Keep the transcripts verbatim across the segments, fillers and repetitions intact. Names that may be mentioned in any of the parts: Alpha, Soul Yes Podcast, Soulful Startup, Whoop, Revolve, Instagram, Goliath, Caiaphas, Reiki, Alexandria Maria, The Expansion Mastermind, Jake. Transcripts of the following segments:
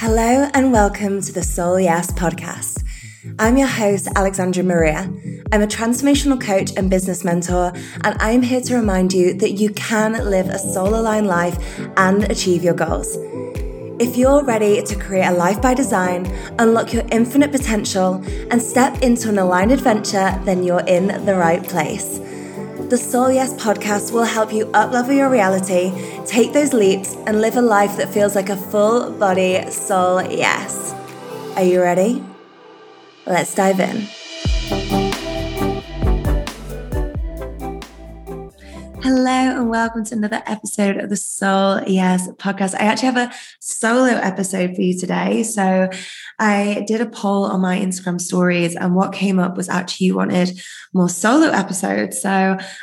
Hello and welcome to the Soul Yes Podcast. I'm your host, Alexandria Maria. I'm a transformational coach and business mentor, and I'm here to remind you that you can live a soul-aligned life and achieve your goals. If you're ready to create a life by design, unlock your infinite potential, and step into an aligned adventure, then you're in the right place. The Soul Yes Podcast will help you up-level your reality, take those leaps, and live a life that feels like a full-body soul yes. Are you ready? Let's dive in. Hello and welcome to another episode of the Soul Yes Podcast. I actually have a solo episode for you today. So I did a poll on my Instagram stories, and what came up was actually you wanted more solo episodes. So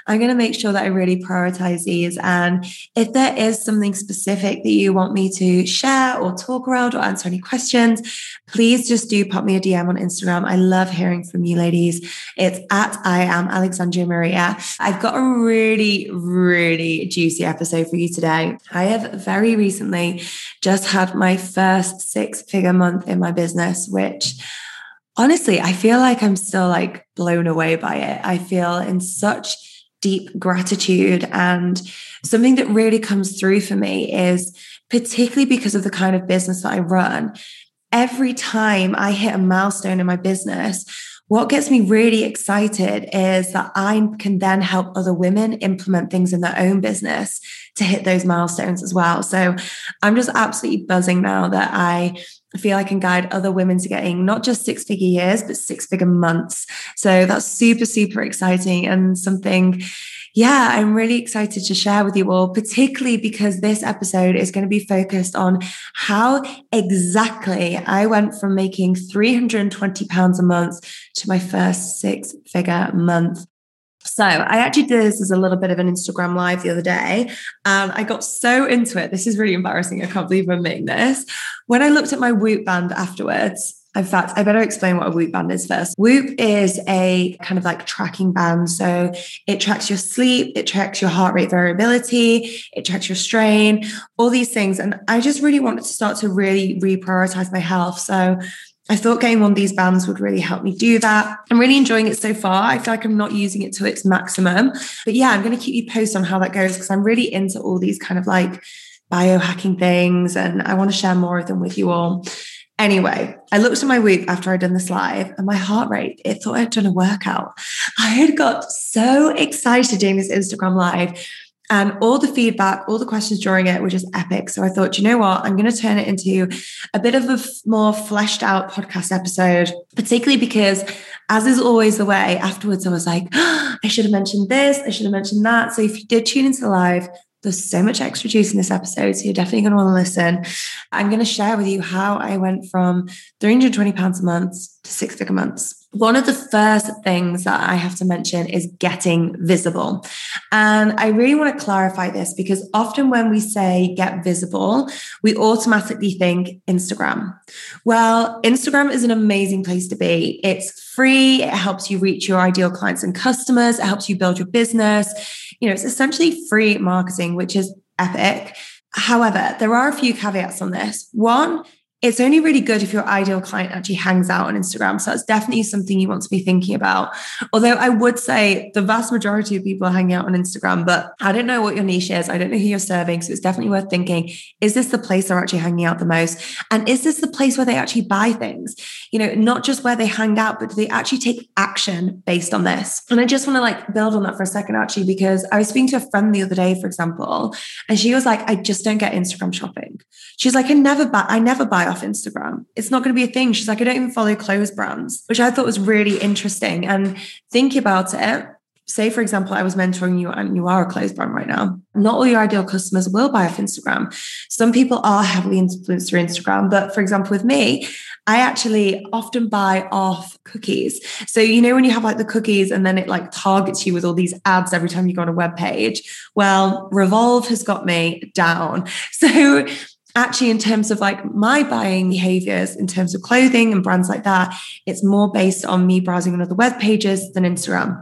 I'm going to make sure that I really prioritize these. And if there is something specific that you want me to share or talk around or answer any questions, please just do pop me a D M on Instagram. I love hearing from you ladies. It's at I am Alexandria Maria. I've got a really really juicy episode for you today. I have very recently just had my first six-figure month in my business, which honestly, I feel like I'm still like blown away by it. I feel in such deep gratitude, and something that really comes through for me is particularly because of the kind of business that I run. Every time I hit a milestone in my business, what gets me really excited is that I can then help other women implement things in their own business to hit those milestones as well. So I'm just absolutely buzzing now that I feel I can guide other women to getting not just six-figure years, but six-figure months. So that's super, super exciting and something, yeah, I'm really excited to share with you all, particularly because this episode is going to be focused on how exactly I went from making three hundred twenty pounds a month to my first six-figure month. So I actually did this as a little bit of an Instagram live the other day, and I got so into it. This is really embarrassing. I can't believe I'm making this. When I looked at my Whoop band afterwards, in fact, I better explain what a Whoop band is first. Whoop is a kind of like tracking band. So it tracks your sleep, it tracks your heart rate variability, it tracks your strain, all these things. And I just really wanted to start to really reprioritize my health. So I thought getting one of these bands would really help me do that. I'm really enjoying it so far. I feel like I'm not using it to its maximum. But yeah, I'm going to keep you posted on how that goes because I'm really into all these kind of like biohacking things, and I want to share more of them with you all. Anyway, I looked at my Whoop after I'd done this live, and my heart rate, it thought I'd done a workout. I had got so excited doing this Instagram live, and all the feedback, all the questions during it were just epic. So I thought, you know what, I'm going to turn it into a bit of a f- more fleshed out podcast episode, particularly because, as is always the way, afterwards I was like, oh, I should have mentioned this, I should have mentioned that. So if you did tune into the live, there's so much extra juice in this episode, so you're definitely going to want to listen. I'm going to share with you how I went from three hundred twenty pounds a month to six-figure months. One of the first things that I have to mention is getting visible. And I really want to clarify this because often when we say get visible, we automatically think Instagram. Well, Instagram is an amazing place to be. It's free. It helps you reach your ideal clients and customers. It helps you build your business. You know, it's essentially free marketing, which is epic. However, there are a few caveats on this. One, it's only really good if your ideal client actually hangs out on Instagram. So that's definitely something you want to be thinking about. Although I would say the vast majority of people are hanging out on Instagram, but I don't know what your niche is. I don't know who you're serving. So it's definitely worth thinking, is this the place they're actually hanging out the most? And is this the place where they actually buy things? You know, not just where they hang out, but do they actually take action based on this? And I just want to like build on that for a second, actually, because I was speaking to a friend the other day, for example, and she was like, I just don't get Instagram shopping. She's like, I never buy, I never buy off Instagram. It's not going to be a thing. She's like, I don't even follow clothes brands, which I thought was really interesting. And think about it. Say, for example, I was mentoring you and you are a clothes brand right now. Not all your ideal customers will buy off Instagram. Some people are heavily influenced through Instagram. But for example, with me, I actually often buy off cookies. So, you know, when you have like the cookies and then it like targets you with all these ads every time you go on a web page, well, Revolve has got me down. So actually, in terms of like my buying behaviors, in terms of clothing and brands like that, it's more based on me browsing on other web pages than Instagram.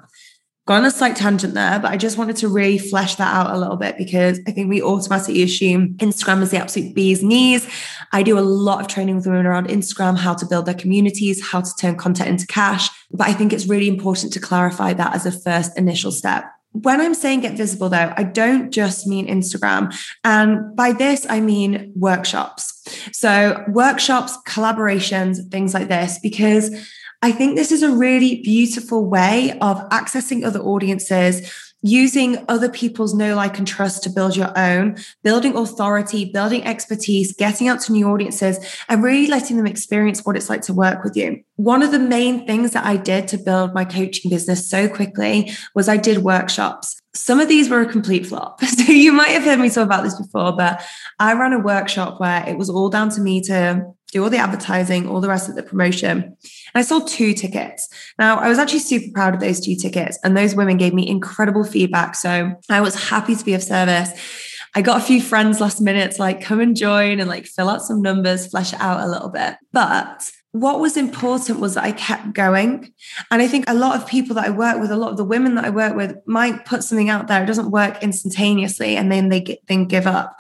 Got on a slight tangent there, but I just wanted to really flesh that out a little bit, because I think we automatically assume Instagram is the absolute bee's knees. I do a lot of training with women around Instagram, how to build their communities, how to turn content into cash. But I think it's really important to clarify that as a first initial step. When I'm saying get visible though, I don't just mean Instagram. And by this, I mean workshops. So workshops, collaborations, things like this, because I think this is a really beautiful way of accessing other audiences, using other people's know, like, and trust to build your own, building authority, building expertise, getting out to new audiences, and really letting them experience what it's like to work with you. One of the main things that I did to build my coaching business so quickly was I did workshops. Some of these were a complete flop. So you might have heard me talk about this before, but I ran a workshop where it was all down to me to do all the advertising, all the rest of the promotion. And I sold two tickets. Now, I was actually super proud of those two tickets, and those women gave me incredible feedback. So I was happy to be of service. I got a few friends last minute to like come and join and like fill out some numbers, flesh it out a little bit. But what was important was that I kept going. And I think a lot of people that I work with, a lot of the women that I work with might put something out there. It doesn't work instantaneously, and then they get, then give up.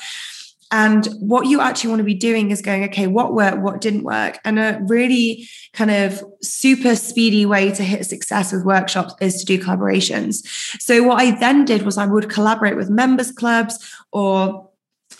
And what you actually want to be doing is going, okay, what worked, what didn't work? And a really kind of super speedy way to hit success with workshops is to do collaborations. So what I then did was I would collaborate with members clubs, or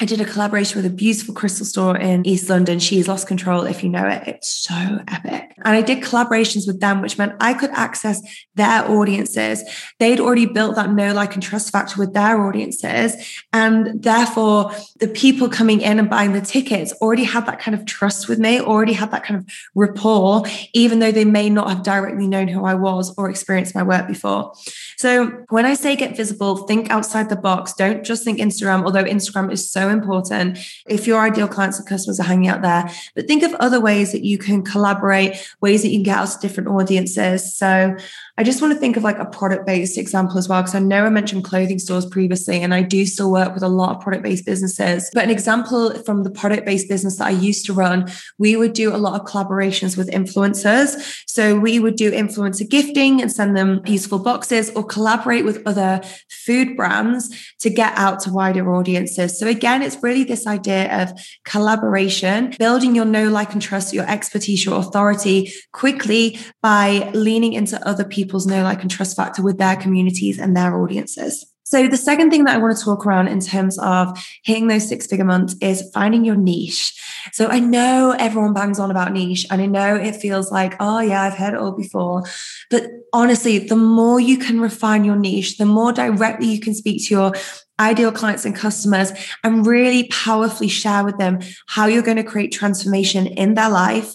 I did a collaboration with a beautiful crystal store in East London. She's Lost Control, if you know it. It's so epic. And I did collaborations with them, which meant I could access their audiences. They'd already built that know, like, and trust factor with their audiences. And therefore, the people coming in and buying the tickets already had that kind of trust with me, already had that kind of rapport, even though they may not have directly known who I was or experienced my work before. So when I say get visible, think outside the box. Don't just think Instagram, although Instagram is so important if your ideal clients and customers are hanging out there. But think of other ways that you can collaborate, ways that you can get out to different audiences. So I just want to think of like a product-based example as well, because I know I mentioned clothing stores previously, and I do still work with a lot of product-based businesses. But an example from the product-based business that I used to run, we would do a lot of collaborations with influencers. So we would do influencer gifting and send them beautiful boxes, or collaborate with other food brands to get out to wider audiences. So again, it's really this idea of collaboration, building your know, like, and trust, your expertise, your authority quickly by leaning into other people's know, like, and trust factor with their communities and their audiences. So the second thing that I want to talk around in terms of hitting those six-figure months is finding your niche. So I know everyone bangs on about niche, and I know it feels like, oh yeah, I've heard it all before. But honestly, the more you can refine your niche, the more directly you can speak to your ideal clients and customers and really powerfully share with them how you're going to create transformation in their life,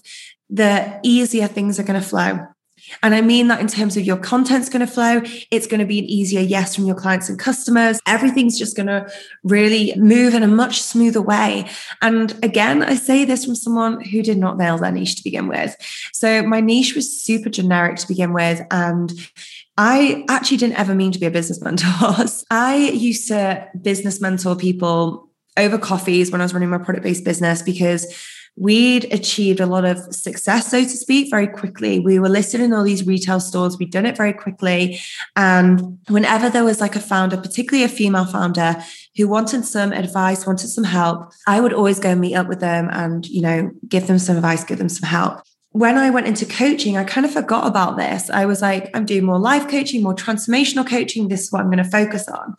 the easier things are going to flow. And I mean that in terms of your content's going to flow. It's going to be an easier yes from your clients and customers. Everything's just going to really move in a much smoother way. And again, I say this from someone who did not nail their niche to begin with. So my niche was super generic to begin with. And I actually didn't ever mean to be a business mentor. I used to business mentor people over coffees when I was running my product-based business, because we'd achieved a lot of success, so to speak, very quickly. We were listed in all these retail stores. We'd done it very quickly. And whenever there was like a founder, particularly a female founder, who wanted some advice, wanted some help, I would always go meet up with them and, you know, give them some advice, give them some help. When I went into coaching, I kind of forgot about this. I was like, I'm doing more life coaching, more transformational coaching. This is what I'm going to focus on.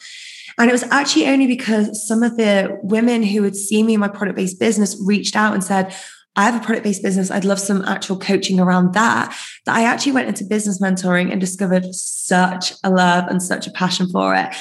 And it was actually only because some of the women who had seen me in my product-based business reached out and said, I have a product-based business. I'd love some actual coaching around that, that I actually went into business mentoring and discovered such a love and such a passion for it.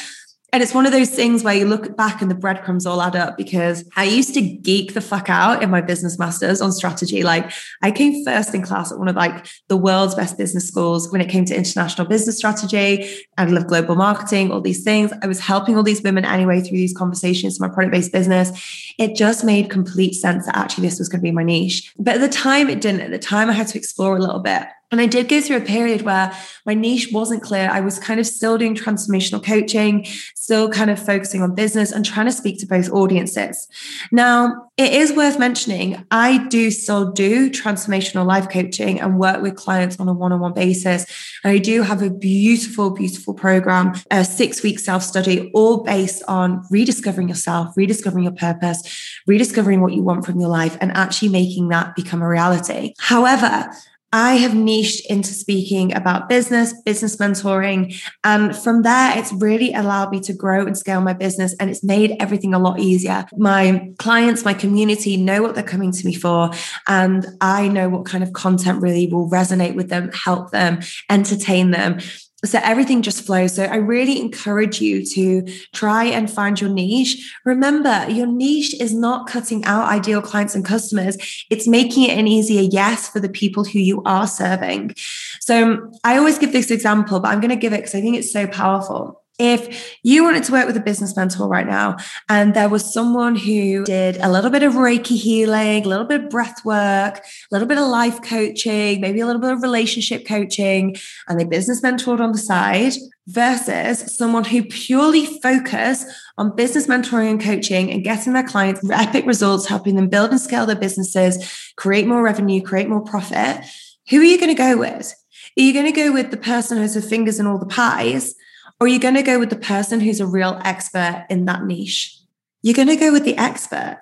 And it's one of those things where you look back and the breadcrumbs all add up, because I used to geek the fuck out in my business masters on strategy. Like, I came first in class at one of like the world's best business schools when it came to international business strategy. I love global marketing, all these things. I was helping all these women anyway through these conversations in my product-based business. It just made complete sense that actually this was going to be my niche. But at the time it didn't. At the time I had to explore a little bit. And I did go through a period where my niche wasn't clear. I was kind of still doing transformational coaching, still kind of focusing on business and trying to speak to both audiences. Now, it is worth mentioning, I do still do transformational life coaching and work with clients on a one-on-one basis. And I do have a beautiful, beautiful program, a six-week self-study, all based on rediscovering yourself, rediscovering your purpose, rediscovering what you want from your life, and actually making that become a reality. However, I have niched into speaking about business, business mentoring. And from there, it's really allowed me to grow and scale my business. And it's made everything a lot easier. My clients, my community know what they're coming to me for. And I know what kind of content really will resonate with them, help them, entertain them. So everything just flows. So I really encourage you to try and find your niche. Remember, your niche is not cutting out ideal clients and customers. It's making it an easier yes for the people who you are serving. So I always give this example, but I'm going to give it because I think it's so powerful. If you wanted to work with a business mentor right now, and there was someone who did a little bit of Reiki healing, a little bit of breath work, a little bit of life coaching, maybe a little bit of relationship coaching, and they business mentored on the side, versus someone who purely focus on business mentoring and coaching and getting their clients epic results, helping them build and scale their businesses, create more revenue, create more profit, who are you going to go with? Are you going to go with the person who has the fingers in all the pies? Or you're going to go with the person who's a real expert in that niche? You're going to go with the expert.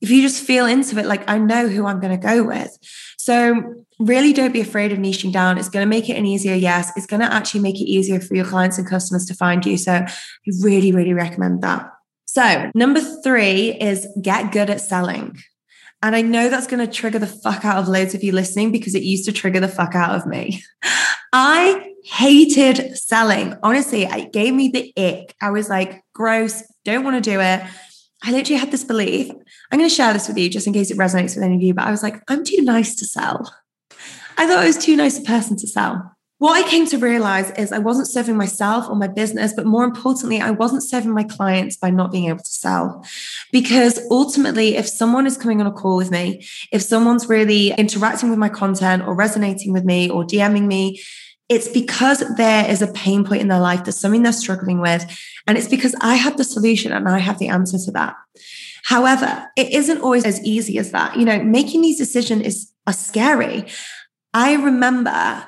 If you just feel into it, like, I know who I'm going to go with. So really don't be afraid of niching down. It's going to make it an easier yes. It's going to actually make it easier for your clients and customers to find you. So I really, really recommend that. So number three is get good at selling. And I know that's going to trigger the fuck out of loads of you listening, because it used to trigger the fuck out of me. I hated selling. Honestly, it gave me the ick. I was like, gross, don't want to do it. I literally had this belief. I'm going to share this with you just in case it resonates with any of you, but I was like, I'm too nice to sell. I thought I was too nice a person to sell. What I came to realize is I wasn't serving myself or my business, but more importantly, I wasn't serving my clients by not being able to sell. Because ultimately, if someone is coming on a call with me, if someone's really interacting with my content or resonating with me or DMing me, it's because there is a pain point in their life. There's something they're struggling with. And it's because I have the solution and I have the answer to that. However, it isn't always as easy as that. You know, making these decisions is are scary. I remember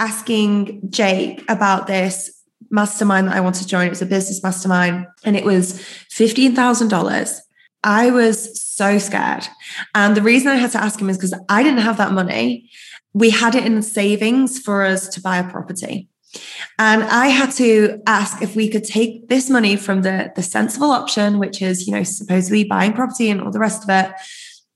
asking Jake about this mastermind that I want to join. It was a business mastermind and it was fifteen thousand dollars. I was so scared. And the reason I had to ask him is because I didn't have that money. We had it in savings for us to buy a property. And I had to ask if we could take this money from the, the sensible option, which is, you know, supposedly buying property and all the rest of it,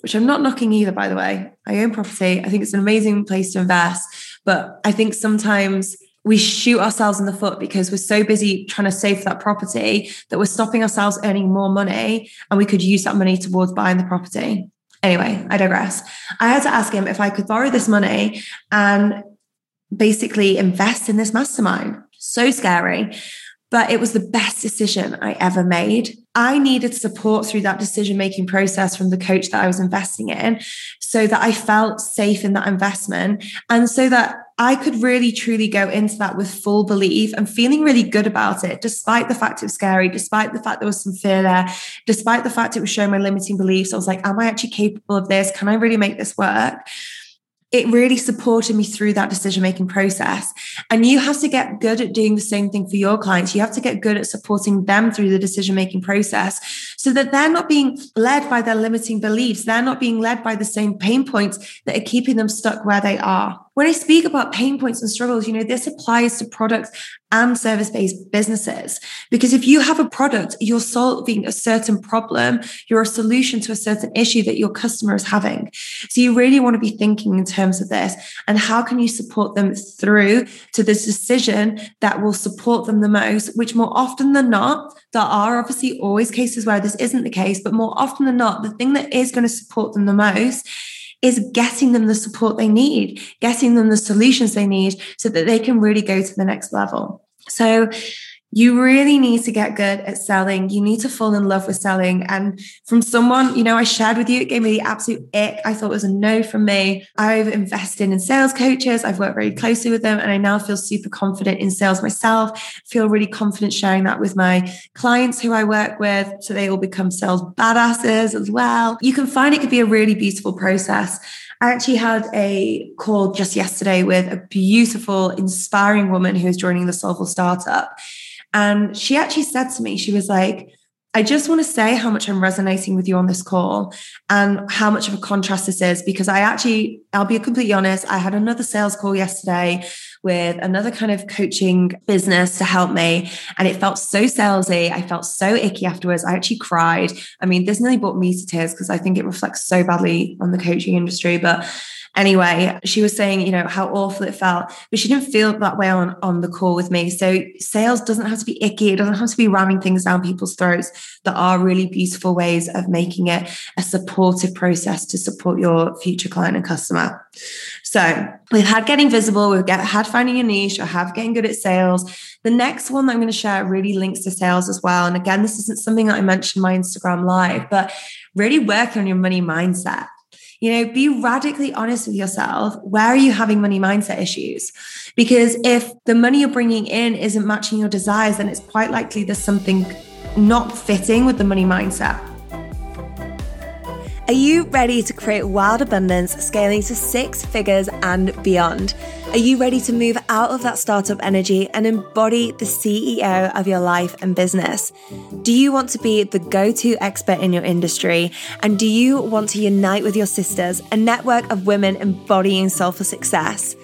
which I'm not knocking either, by the way. I own property. I think it's an amazing place to invest. But I think sometimes we shoot ourselves in the foot because we're so busy trying to save for that property that we're stopping ourselves earning more money, and we could use that money towards buying the property. Anyway, I digress. I had to ask him if I could borrow this money and basically invest in this mastermind. So scary, but it was the best decision I ever made. I needed support through that decision-making process from the coach that I was investing in so that I felt safe in that investment and so that I could really truly go into that with full belief and feeling really good about it, despite the fact it was scary, despite the fact there was some fear there, despite the fact it was showing my limiting beliefs. I was like, am I actually capable of this? Can I really make this work? It really supported me through that decision-making process. And you have to get good at doing the same thing for your clients. You have to get good at supporting them through the decision-making process so that they're not being led by their limiting beliefs. They're not being led by the same pain points that are keeping them stuck where they are. When I speak about pain points and struggles, you know, this applies to products and service-based businesses. Because if you have a product, you're solving a certain problem, you're a solution to a certain issue that your customer is having. So you really want to be thinking in terms of this and how can you support them through to this decision that will support them the most, which more often than not, there are obviously always cases where this isn't the case, but more often than not, the thing that is going to support them the most is getting them the support they need, getting them the solutions they need so that they can really go to the next level. So You really need to get good at selling. You need to fall in love with selling. And from someone, you know, I shared with you, it gave me the absolute ick. I thought it was a no from me. I've invested in sales coaches. I've worked very closely with them. And I now feel super confident in sales myself. I feel really confident sharing that with my clients who I work with. So they all become sales badasses as well. You can find it could be a really beautiful process. I actually had a call just yesterday with a beautiful, inspiring woman who is joining the Soulful Startup. And she actually said to me, she was like, I just want to say how much I'm resonating with you on this call and how much of a contrast this is, because I actually, I'll be completely honest, I had another sales call yesterday with another kind of coaching business to help me. And it felt so salesy. I felt so icky afterwards. I actually cried. I mean, this nearly brought me to tears because I think it reflects so badly on the coaching industry. But anyway, she was saying, you know, how awful it felt, but she didn't feel that way on, on the call with me. So sales doesn't have to be icky. It doesn't have to be ramming things down people's throats. There are really beautiful ways of making it a supportive process to support your future client and customer. So we've had getting visible, we've get, had finding a niche, or have getting good at sales. The next one that I'm going to share really links to sales as well. And again, this isn't something that I mentioned in my Instagram live, but really working on your money mindset. You know, be radically honest with yourself. Where are you having money mindset issues? Because if the money you're bringing in isn't matching your desires, then it's quite likely there's something not fitting with the money mindset. Are you ready to create wild abundance, scaling to six figures and beyond? Are you ready to move out of that startup energy and embody the C E O of your life and business? Do you want to be the go-to expert in your industry? And do you want to unite with your sisters, a network of women embodying soulful success?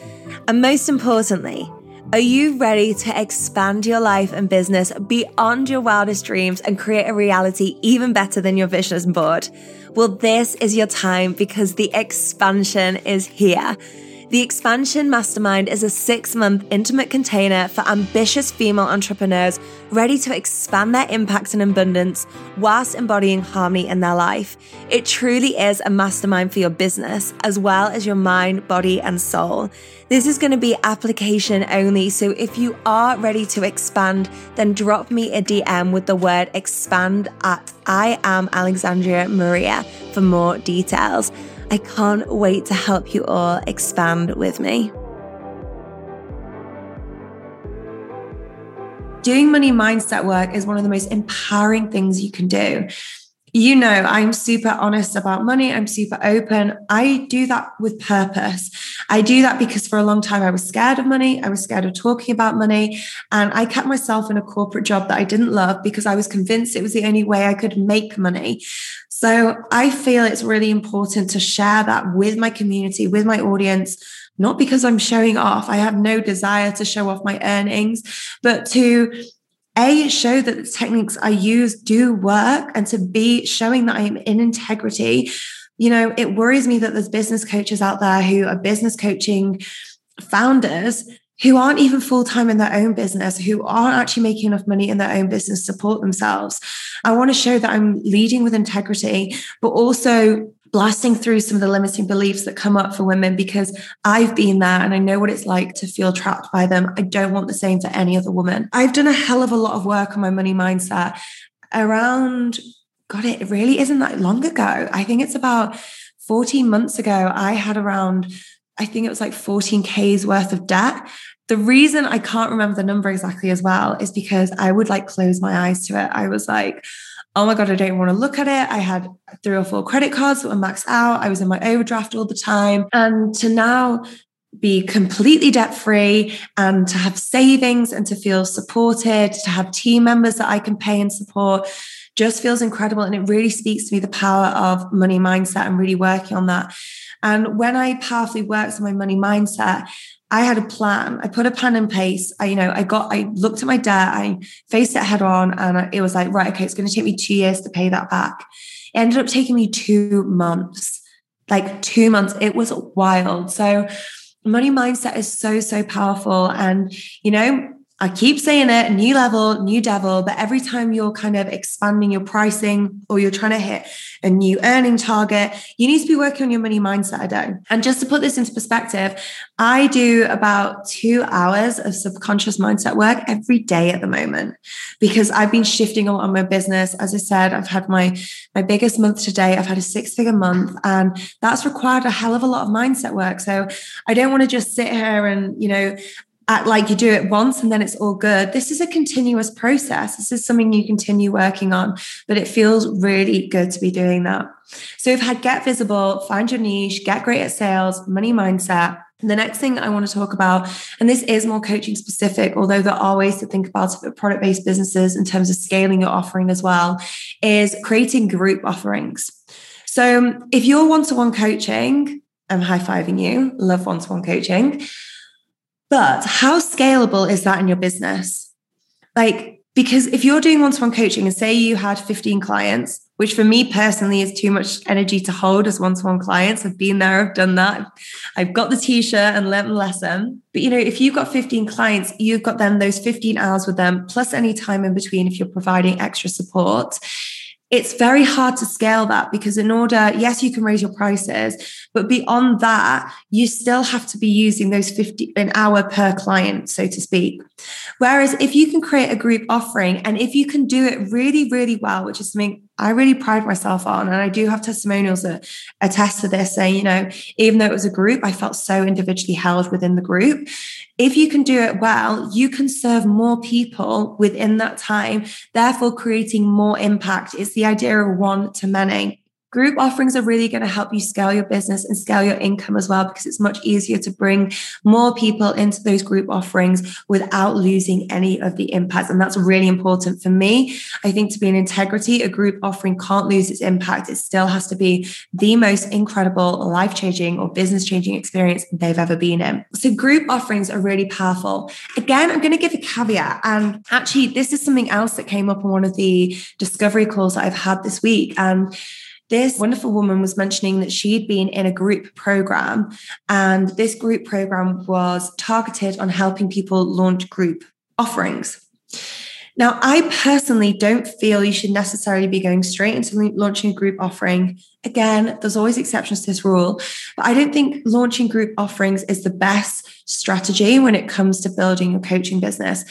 And most importantly, are you ready to expand your life and business beyond your wildest dreams and create a reality even better than your vision board? Well, this is your time, because the expansion is here. The Expansion Mastermind is a six-month intimate container for ambitious female entrepreneurs ready to expand their impact and abundance whilst embodying harmony in their life. It truly is a mastermind for your business, as well as your mind, body, and soul. This is going to be application only, so if you are ready to expand, then drop me a D M with the word expand at I am Alexandria Maria for more details. I can't wait to help you all expand with me. Doing money mindset work is one of the most empowering things you can do. You know, I'm super honest about money. I'm super open. I do that with purpose. I do that because for a long time I was scared of money. I was scared of talking about money. And I kept myself in a corporate job that I didn't love because I was convinced it was the only way I could make money. So I feel it's really important to share that with my community, with my audience, not because I'm showing off. I have no desire to show off my earnings, but to A, show that the techniques I use do work, and to B, showing that I am in integrity. You know, it worries me that there's business coaches out there who are business coaching founders who aren't even full-time in their own business, who aren't actually making enough money in their own business to support themselves. I want to show that I'm leading with integrity, but also blasting through some of the limiting beliefs that come up for women, because I've been there and I know what it's like to feel trapped by them. I don't want the same for any other woman. I've done a hell of a lot of work on my money mindset around, God, it really isn't that long ago. I think it's about fourteen months ago, I had around, I think it was like fourteen K's worth of debt. The reason I can't remember the number exactly as well is because I would like close my eyes to it. I was like, oh my God, I don't want to look at it. I had three or four credit cards that were maxed out. I was in my overdraft all the time. And to now be completely debt-free and to have savings and to feel supported, to have team members that I can pay and support, just feels incredible. And it really speaks to me, the power of money mindset and really working on that. And when I powerfully worked on my money mindset, I had a plan. I put a plan in place. I, you know, I got, I looked at my debt, I faced it head on, and it was like, right, okay, it's going to take me two years to pay that back. It ended up taking me two months, like two months. It was wild. So money mindset is so, so powerful. And, you know, I keep saying it, new level, new devil, but every time you're kind of expanding your pricing or you're trying to hit a new earning target, you need to be working on your money mindset, I don't. And just to put this into perspective, I do about two hours of subconscious mindset work every day at the moment because I've been shifting a lot on my business. As I said, I've had my, my biggest month to date. I've had a six-figure month, and that's required a hell of a lot of mindset work. So I don't want to just sit here and, you know, act like you do it once and then it's all good. This is a continuous process. This is something you continue working on, but it feels really good to be doing that. So we've had get visible, find your niche, get great at sales, money mindset. The next thing I want to talk about, and this is more coaching specific, although there are ways to think about it for product-based businesses in terms of scaling your offering as well, is creating group offerings. So if you're one-to-one coaching, I'm high-fiving you, love one-to-one coaching, but how scalable is that in your business? Like, because if you're doing one-to-one coaching and say you had fifteen clients, which for me personally is too much energy to hold as one-to-one clients. I've been there, I've done that. I've got the t-shirt and learned the lesson. But you know, if you've got fifteen clients, you've got them those fifteen hours with them, plus any time in between if you're providing extra support. It's very hard to scale that because in order, yes, you can raise your prices, but beyond that, you still have to be using those fifty an hour per client, so to speak. Whereas if you can create a group offering and if you can do it really, really well, which is something I really pride myself on, and I do have testimonials that attest to this, saying, you know, even though it was a group, I felt so individually held within the group. If you can do it well, you can serve more people within that time, therefore creating more impact. It's the idea of one to many. Group offerings are really going to help you scale your business and scale your income as well, because it's much easier to bring more people into those group offerings without losing any of the impacts. And that's really important for me. I think to be in integrity, a group offering can't lose its impact. It still has to be the most incredible, life-changing or business-changing experience they've ever been in. So group offerings are really powerful. Again, I'm going to give a caveat. And actually, this is something else that came up on one of the discovery calls that I've had this week. And this wonderful woman was mentioning that she'd been in a group program, and this group program was targeted on helping people launch group offerings. Now, I personally don't feel you should necessarily be going straight into launching a group offering. Again, there's always exceptions to this rule, but I don't think launching group offerings is the best strategy when it comes to building your coaching business.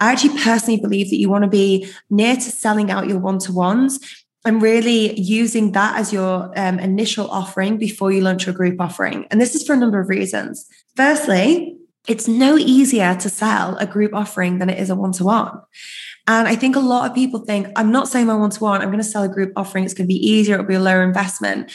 I actually personally believe that you want to be near to selling out your one-to-ones. I'm really using that as your um, initial offering before you launch your group offering. And this is for a number of reasons. Firstly, it's no easier to sell a group offering than it is a one-to-one. And I think a lot of people think, I'm not selling my one-to-one, I'm going to sell a group offering. It's going to be easier. It'll be a lower investment.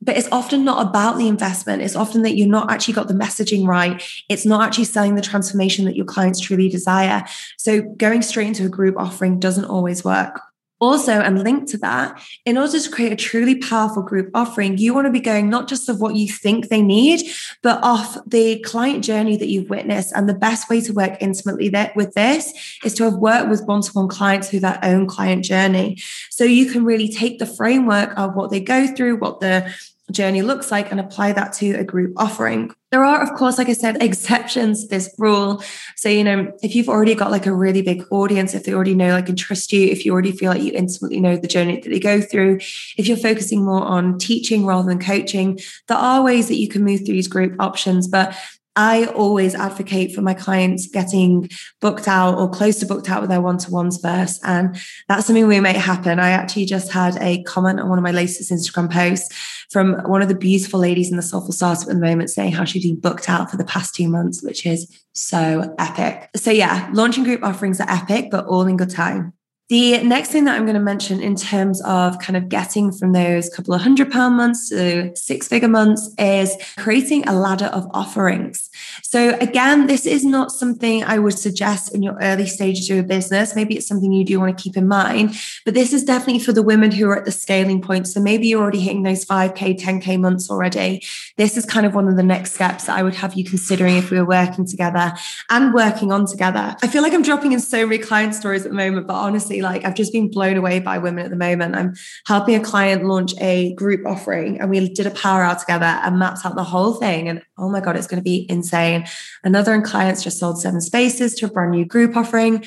But it's often not about the investment. It's often that you've not actually got the messaging right. It's not actually selling the transformation that your clients truly desire. So going straight into a group offering doesn't always work. Also, and linked to that, in order to create a truly powerful group offering, you want to be going not just of what you think they need, but off the client journey that you've witnessed. And the best way to work intimately that with this is to have worked with one-to-one clients through their own client journey. So you can really take the framework of what they go through, what the journey looks like, and apply that to a group offering. There are, of course, like I said, exceptions to this rule. So, you know, if you've already got like a really big audience, if they already know, like, and trust you, if you already feel like you intimately know the journey that they go through, if you're focusing more on teaching rather than coaching, there are ways that you can move through these group options. But I always advocate for my clients getting booked out or close to booked out with their one-to-ones first. And that's something we make happen. I actually just had a comment on one of my latest Instagram posts from one of the beautiful ladies in the Soulful Startup at the moment saying how she's been booked out for the past two months, which is so epic. So yeah, launching group offerings are epic, but all in good time. The next thing that I'm going to mention in terms of kind of getting from those couple of hundred pound months to six figure months is creating a ladder of offerings. So again, this is not something I would suggest in your early stages of your business. Maybe it's something you do want to keep in mind, but this is definitely for the women who are at the scaling point. So maybe you're already hitting those five K, ten K months already. This is kind of one of the next steps that I would have you considering if we were working together and working on together. I feel like I'm dropping in so many client stories at the moment, but honestly, like, I've just been blown away by women at the moment. I'm helping a client launch a group offering, and we did a power hour together and mapped out the whole thing. And oh my God, it's going to be insane. Another client's just sold seven spaces to a brand new group offering.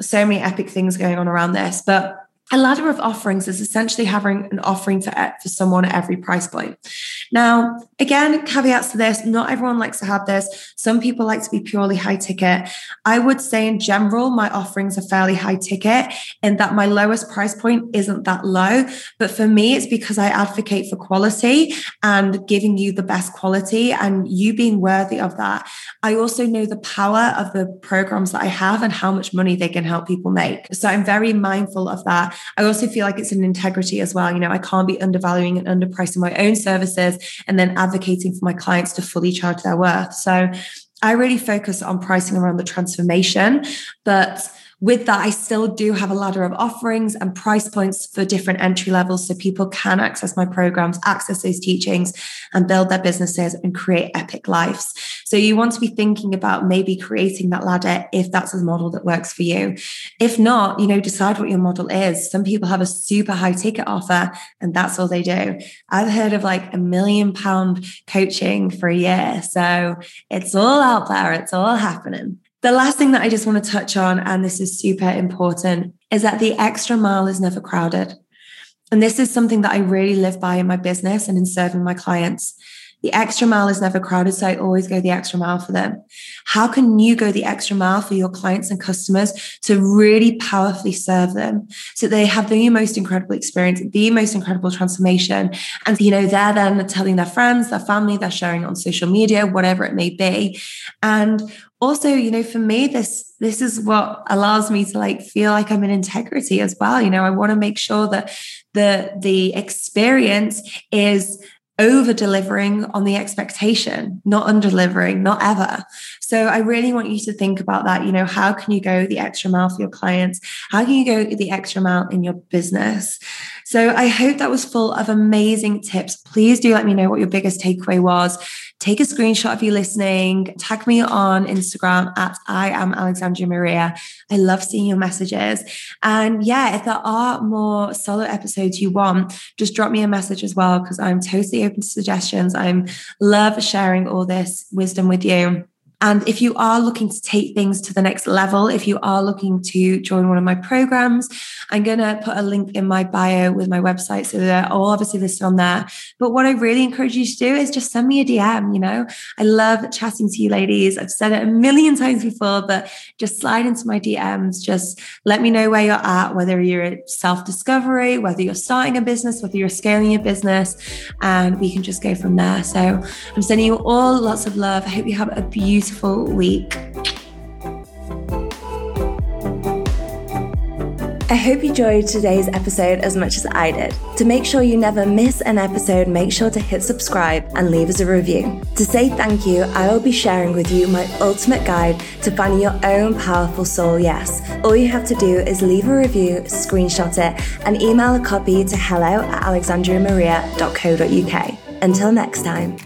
So many epic things going on around this, but a ladder of offerings is essentially having an offering for, for someone at every price point. Now, again, caveats to this, not everyone likes to have this. Some people like to be purely high ticket. I would say in general, my offerings are fairly high ticket in that my lowest price point isn't that low. But for me, it's because I advocate for quality and giving you the best quality and you being worthy of that. I also know the power of the programs that I have and how much money they can help people make. So I'm very mindful of that. I also feel like it's an integrity as well. You know, I can't be undervaluing and underpricing my own services and then advocating for my clients to fully charge their worth. So I really focus on pricing around the transformation, but with that, I still do have a ladder of offerings and price points for different entry levels so people can access my programs, access those teachings, and build their businesses and create epic lives. So you want to be thinking about maybe creating that ladder if that's a model that works for you. If not, you know, decide what your model is. Some people have a super high ticket offer and that's all they do. I've heard of like a million pound coaching for a year. So it's all out there. It's all happening. The last thing that I just want to touch on, and this is super important, is that the extra mile is never crowded. And this is something that I really live by in my business and in serving my clients. The extra mile is never crowded, so I always go the extra mile for them. How can you go the extra mile for your clients and customers to really powerfully serve them so they have the most incredible experience, the most incredible transformation? And, you know, they're then telling their friends, their family, they're sharing on social media, whatever it may be. And also, you know, for me, this, this is what allows me to like feel like I'm in integrity as well. You know, I want to make sure that the, the experience is over delivering on the expectation, not under delivering, not ever. So I really want you to think about that. You know, how can you go the extra mile for your clients? How can you go the extra mile in your business? So I hope that was full of amazing tips. Please do let me know what your biggest takeaway was. Take a screenshot of you listening. Tag me on Instagram at I am Alexandria Maria. I love seeing your messages. And yeah, if there are more solo episodes you want, just drop me a message as well, because I'm totally open to suggestions. I'm love sharing all this wisdom with you. And if you are looking to take things to the next level, if you are looking to join one of my programs, I'm going to put a link in my bio with my website so they're all obviously listed on there. But what I really encourage you to do is just send me a D M, you know. I love chatting to you ladies. I've said it a million times before, but just slide into my D Ms. Just let me know where you're at, whether you're at self-discovery, whether you're starting a business, whether you're scaling your business, and we can just go from there. So I'm sending you all lots of love. I hope you have a beautiful Beautiful week. I hope you enjoyed today's episode as much as I did. To make sure you never miss an episode, make sure to hit subscribe and leave us a review. To say thank you, I will be sharing with you my ultimate guide to finding your own powerful soul yes. All you have to do is leave a review, screenshot it, and email a copy to hello at alexandria maria dot co dot u k. Until next time.